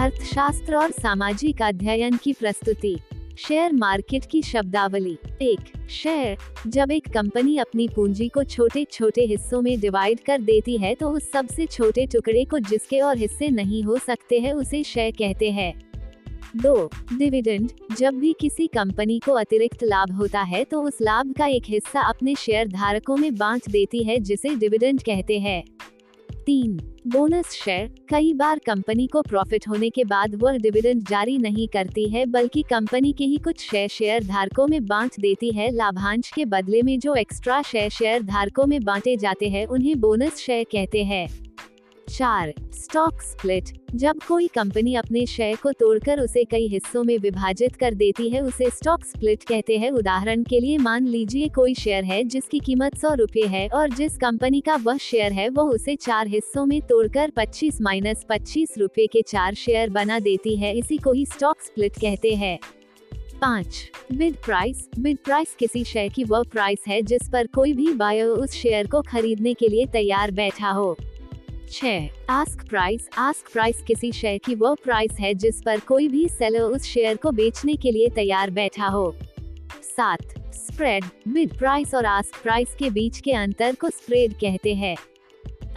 अर्थशास्त्र और सामाजिक अध्ययन की प्रस्तुति। शेयर मार्केट की शब्दावली। एक, शेयर। जब एक कंपनी अपनी पूंजी को छोटे छोटे हिस्सों में डिवाइड कर देती है तो उस सबसे छोटे टुकड़े को जिसके और हिस्से नहीं हो सकते हैं उसे शेयर कहते हैं। दो, डिविडेंड। जब भी किसी कंपनी को अतिरिक्त लाभ होता है तो उस लाभ का एक हिस्सा अपने शेयर धारकों में बांट देती है जिसे डिविडेंड कहते हैं। तीन, बोनस। शेयर। कई बार कंपनी को प्रॉफिट होने के बाद वह डिविडेंड जारी नहीं करती है बल्कि कंपनी के ही कुछ शेयर धारकों में बांट देती है। लाभांश के बदले में जो एक्स्ट्रा शेयर धारकों में बांटे जाते हैं उन्हें बोनस शेयर कहते हैं। चार, स्टॉक स्प्लिट। जब कोई कंपनी अपने शेयर को तोड़कर उसे कई हिस्सों में विभाजित कर देती है उसे स्टॉक स्प्लिट कहते हैं। उदाहरण के लिए मान लीजिए कोई शेयर है जिसकी कीमत 100 रुपये है और जिस कंपनी का वह शेयर है वह उसे 4 हिस्सों में तोड़कर 25 - 25 रुपये के 4 शेयर बना देती है। इसी को ही स्टॉक स्प्लिट कहते हैं। 5, बिड प्राइस। बिड प्राइस किसी शेयर की वह प्राइस है जिस पर कोई भी बायर उस शेयर को खरीदने के लिए तैयार बैठा हो। 6, आस्क प्राइस। आस्क प्राइस किसी शेयर की वो प्राइस है जिस पर कोई भी सेलर उस शेयर को बेचने के लिए तैयार बैठा हो। 7, स्प्रेड। बिड प्राइस और आस्क प्राइस के बीच के अंतर को स्प्रेड कहते हैं।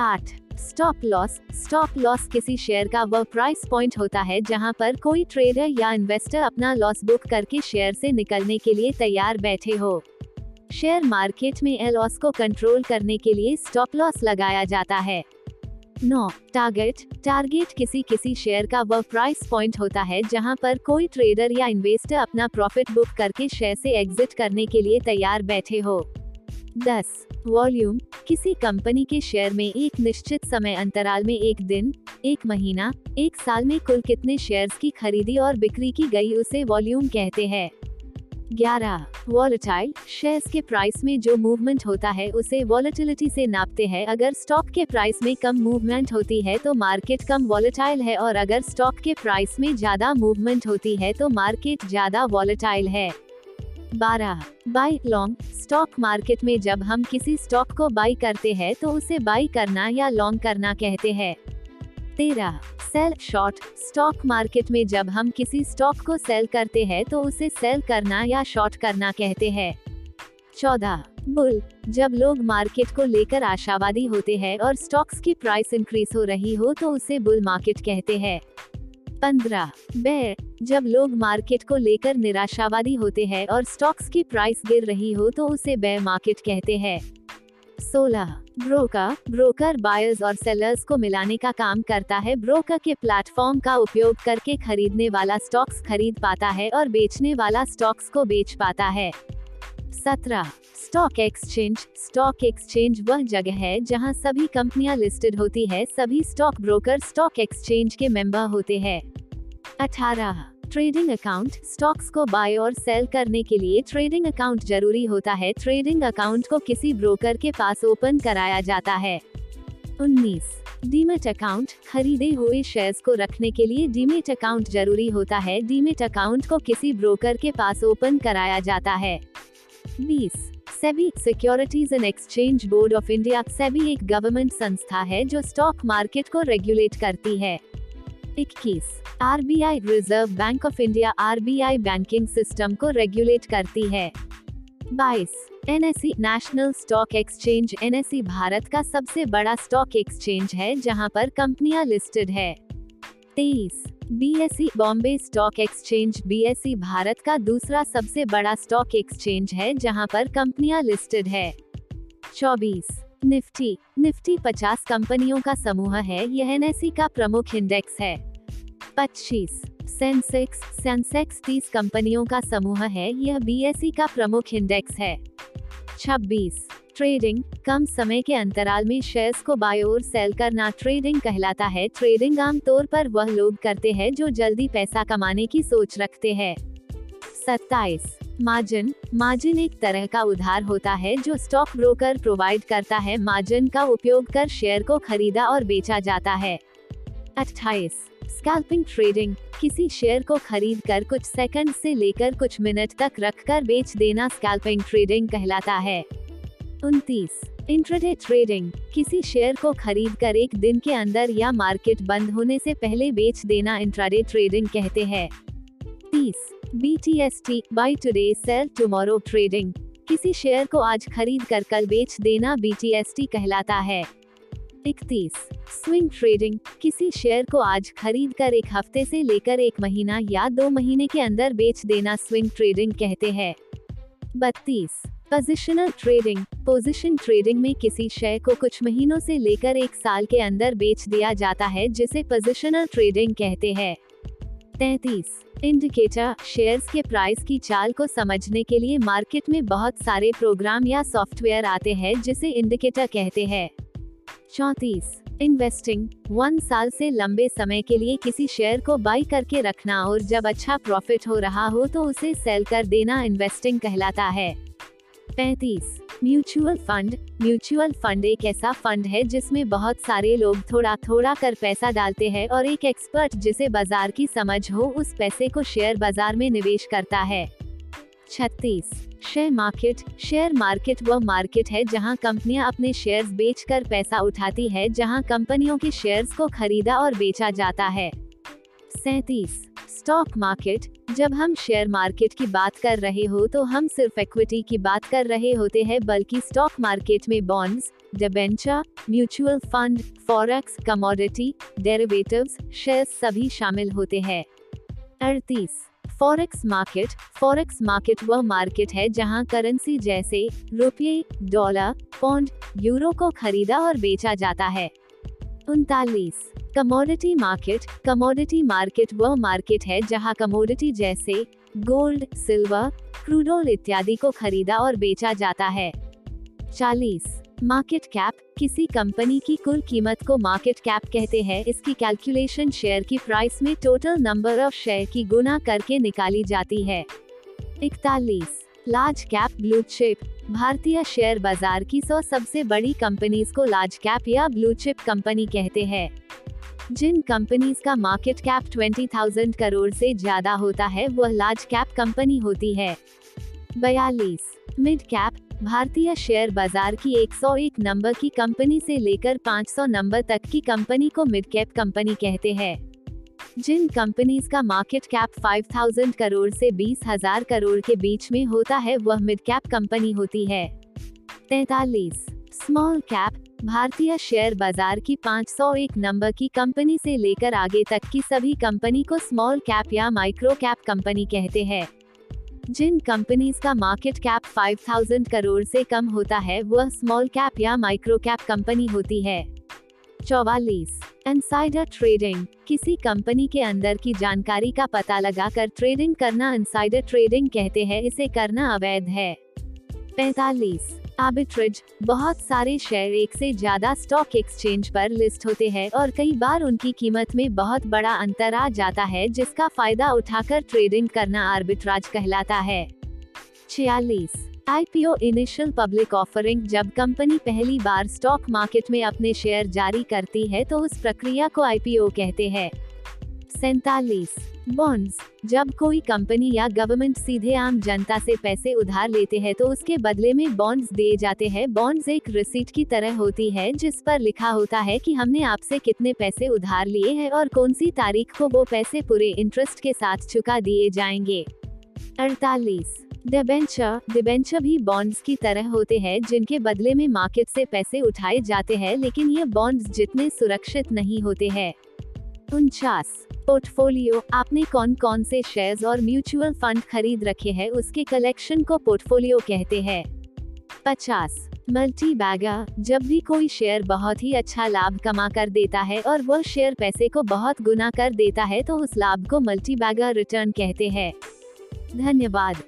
8, स्टॉप लॉस। स्टॉप लॉस किसी शेयर का वो प्राइस पॉइंट होता है जहां पर कोई ट्रेडर या इन्वेस्टर अपना लॉस बुक करके शेयर से निकलने के लिए तैयार बैठे हो। शेयर मार्केट में लॉस को कंट्रोल करने के लिए स्टॉप लॉस लगाया जाता है। 9, टारगेट। टारगेट किसी शेयर का वह प्राइस पॉइंट होता है जहां पर कोई ट्रेडर या इन्वेस्टर अपना प्रॉफिट बुक करके शेयर से एग्जिट करने के लिए तैयार बैठे हो। 10, वॉल्यूम। किसी कंपनी के शेयर में एक निश्चित समय अंतराल में एक दिन, एक महीना, एक साल में कुल कितने शेयर्स की खरीदी और बिक्री की गई उसे वॉल्यूम कहते हैं। 11, वॉलेटाइल। शेयर्स के प्राइस में जो मूवमेंट होता है उसे वॉलेटिलिटी से नापते हैं। अगर स्टॉक के प्राइस में कम मूवमेंट होती है तो मार्केट कम वॉलेटाइल है और अगर स्टॉक के प्राइस में ज्यादा मूवमेंट होती है तो मार्केट ज्यादा वॉलेटाइल है। 12, बाय लॉन्ग। स्टॉक मार्केट में जब हम किसी स्टॉक को बाय करते हैं तो उसे बाय करना या लॉन्ग करना कहते हैं। 13, सेल शॉर्ट। स्टॉक मार्केट में जब हम किसी स्टॉक को सेल करते हैं तो उसे सेल करना या शॉर्ट करना कहते हैं। 14, बुल। जब लोग मार्केट को लेकर आशावादी होते हैं और स्टॉक्स की प्राइस इंक्रीज हो रही हो तो उसे बुल मार्केट कहते हैं। 15, बेयर। जब लोग मार्केट को लेकर निराशावादी होते हैं और स्टॉक्स की प्राइस गिर रही हो तो उसे बेयर मार्केट कहते हैं। 16, ब्रोकर। ब्रोकर बायर्स और सेलर्स को मिलाने का काम करता है। ब्रोकर के प्लेटफॉर्म का उपयोग करके खरीदने वाला स्टॉक्स खरीद पाता है और बेचने वाला स्टॉक्स को बेच पाता है। 17, स्टॉक एक्सचेंज। स्टॉक एक्सचेंज वह जगह है जहां सभी कंपनियां लिस्टेड होती है। सभी स्टॉक ब्रोकर स्टॉक एक्सचेंज के मेंबर होते हैं। 18, ट्रेडिंग अकाउंट। स्टॉक्स को बाय और सेल करने के लिए ट्रेडिंग अकाउंट जरूरी होता है। ट्रेडिंग अकाउंट को किसी ब्रोकर के पास ओपन कराया जाता है। 19, डीमैट अकाउंट। खरीदे हुए शेयर्स को रखने के लिए डीमैट अकाउंट जरूरी होता है। डीमैट अकाउंट को किसी ब्रोकर के पास ओपन कराया जाता है। 20, SEBI. Securities and exchange board of India. SEBI एक गवर्नमेंट संस्था है जो स्टॉक मार्केट को रेगुलेट करती है। 21, RBI. Reserve bank of India RBI banking system को रेगुलेट करती है। 22, NSE. National stock exchange. NSE Bharat का सबसे बड़ा स्टॉक एक्सचेंज है जहां पर कंपनियां लिस्टेड है। 23, BSE. Bombay stock exchange. BSE Bharat का दूसरा सबसे बड़ा स्टॉक एक्सचेंज है जहां पर कंपनियां लिस्टेड है। 24, निफ्टी। निफ्टी 50 कंपनियों का समूह है। यह एनएसई का प्रमुख इंडेक्स है। 25, सेंसेक्स। सेंसेक्स 30 कंपनियों का समूह है। यह बीएसई का प्रमुख इंडेक्स है। 26, ट्रेडिंग। कम समय के अंतराल में शेयर्स को बाय और सेल करना ट्रेडिंग कहलाता है। ट्रेडिंग आमतौर पर वह लोग करते हैं जो जल्दी पैसा कमाने की सोच रखते हैं। 27, मार्जिन। मार्जिन एक तरह का उधार होता है जो स्टॉक ब्रोकर प्रोवाइड करता है। मार्जिन का उपयोग कर शेयर को खरीदा और बेचा जाता है। 28, स्कैल्पिंग ट्रेडिंग। किसी शेयर को खरीद कर कुछ सेकंड से लेकर कुछ मिनट तक रखकर बेच देना स्कैल्पिंग ट्रेडिंग कहलाता है। 29, इंट्राडे ट्रेडिंग किसी शेयर को खरीदकर एक दिन के अंदर या मार्केट बंद होने से पहले बेच देना इंट्राडे ट्रेडिंग कहते हैं। 30 BTST buy today sell tomorrow trading किसी शेयर को आज खरीद कर कल बेच देना BTST कहलाता है। 31 स्विंग ट्रेडिंग किसी शेयर को आज खरीद कर एक हफ्ते से लेकर एक महीना या दो महीने के अंदर बेच देना स्विंग ट्रेडिंग कहते हैं। 32 पोजिशनल ट्रेडिंग पोजिशन ट्रेडिंग में किसी शेयर को कुछ महीनों से लेकर एक साल के अंदर बेच दिया जाता है जिसे पोजिशनल ट्रेडिंग कहते हैं। 33 इंडिकेटर शेयर्स के प्राइस की चाल को समझने के लिए मार्केट में बहुत सारे प्रोग्राम या सॉफ्टवेयर आते हैं जिसे इंडिकेटर कहते हैं। 34 इन्वेस्टिंग 1 साल से लंबे समय के लिए किसी शेयर को बाई करके रखना और जब अच्छा प्रॉफिट हो रहा हो तो उसे सेल कर देना इन्वेस्टिंग कहलाता है। 35 म्यूचुअल फंड एक ऐसा फंड है जिसमें बहुत सारे लोग थोड़ा थोड़ा कर पैसा डालते हैं और एक एक्सपर्ट जिसे बाजार की समझ हो उस पैसे को शेयर बाजार में निवेश करता है। 36 शेयर मार्केट वह मार्केट है जहां कंपनियां अपने शेयर्स बेचकर पैसा उठाती है जहां कंपनियों के शेयर्स को खरीदा और बेचा जाता है। 37 स्टॉक मार्केट जब हम शेयर मार्केट की बात कर रहे हो तो हम सिर्फ इक्विटी की बात कर रहे होते हैं बल्कि स्टॉक मार्केट में bonds, debenture, mutual fund, forex, commodity, derivatives, shares सभी शामिल होते हैं। 38 फॉरेक्स मार्केट वह मार्केट है जहां करेंसी जैसे रुपये, डॉलर, पौंड, यूरो को खरीदा और बेचा जाता है। 39 कमोडिटी मार्केट वह मार्केट है जहां कमोडिटी जैसे गोल्ड, सिल्वर, क्रूड ऑयल इत्यादि को खरीदा और बेचा जाता है। 40 मार्केट कैप किसी कंपनी की कुल कीमत को मार्केट कैप कहते हैं। इसकी कैलकुलेशन शेयर की प्राइस में टोटल नंबर ऑफ शेयर की गुना करके निकाली जाती है। 41 लार्ज कैप ब्लू चिप भारतीय शेयर बाजार की 100 सबसे बड़ी कंपनीज को लार्ज कैप या ब्लू चिप कंपनी कहते हैं। जिन कंपनीज का मार्केट कैप 20,000 करोड़ से ज्यादा होता है वह लार्ज कैप कंपनी होती है। 42 मिड कैप भारतीय शेयर बाजार की 101 नंबर की कंपनी से लेकर 500 नंबर तक की कंपनी को मिड कैप कंपनी कहते हैं। जिन कंपनीज का मार्केट कैप 5,000 करोड़ से 20,000 करोड़ के बीच में होता है वह मिड कैप कंपनी होती है। 43 स्मॉल कैप भारतीय शेयर बाजार की 501 नंबर की कंपनी से लेकर आगे तक की सभी कंपनी को स्मॉल कैप या माइक्रो कैप कंपनी कहते हैं। जिन कंपनीज का मार्केट कैप 5,000 करोड़ से कम होता है वह स्मॉल कैप या माइक्रो कैप कंपनी होती है। 44 इनसाइडर ट्रेडिंग किसी कंपनी के अंदर की जानकारी का पता लगाकर ट्रेडिंग करना इनसाइडर ट्रेडिंग कहते हैं। इसे करना अवैध है। 45 आर्बिट्रेज बहुत सारे शेयर एक से ज्यादा स्टॉक एक्सचेंज पर लिस्ट होते हैं और कई बार उनकी कीमत में बहुत बड़ा अंतर आ जाता है जिसका फायदा उठाकर ट्रेडिंग करना आर्बिट्राज कहलाता है। 46 IPO इनिशियल पब्लिक ऑफरिंग जब कंपनी पहली बार स्टॉक मार्केट में अपने शेयर जारी करती है तो उस प्रक्रिया को IPO कहते हैं। 47 बॉन्ड्स जब कोई कंपनी या गवर्नमेंट सीधे आम जनता से पैसे उधार लेते हैं तो उसके बदले में बॉन्ड्स दिए जाते हैं। बॉन्ड्स एक रिसीट की तरह होती है जिस पर लिखा होता है कि हमने आपसे कितने पैसे उधार लिए हैं और कौन सी तारीख को वो पैसे पूरे इंटरेस्ट के साथ चुका दिए जाएंगे। 48 डिबेंचर भी बॉन्ड्स की तरह होते हैं जिनके बदले में मार्केट से पैसे उठाए जाते हैं लेकिन ये बॉन्ड्स जितने सुरक्षित नहीं होते हैं। 49 पोर्टफोलियो आपने कौन कौन से शेयर्स और म्यूचुअल फंड खरीद रखे हैं उसके कलेक्शन को पोर्टफोलियो कहते हैं। 50 मल्टी बैगर जब भी कोई शेयर बहुत ही अच्छा लाभ कमा कर देता है और वह शेयर पैसे को बहुत गुना कर देता है तो उस लाभ को मल्टी बैगर रिटर्न कहते हैं। धन्यवाद।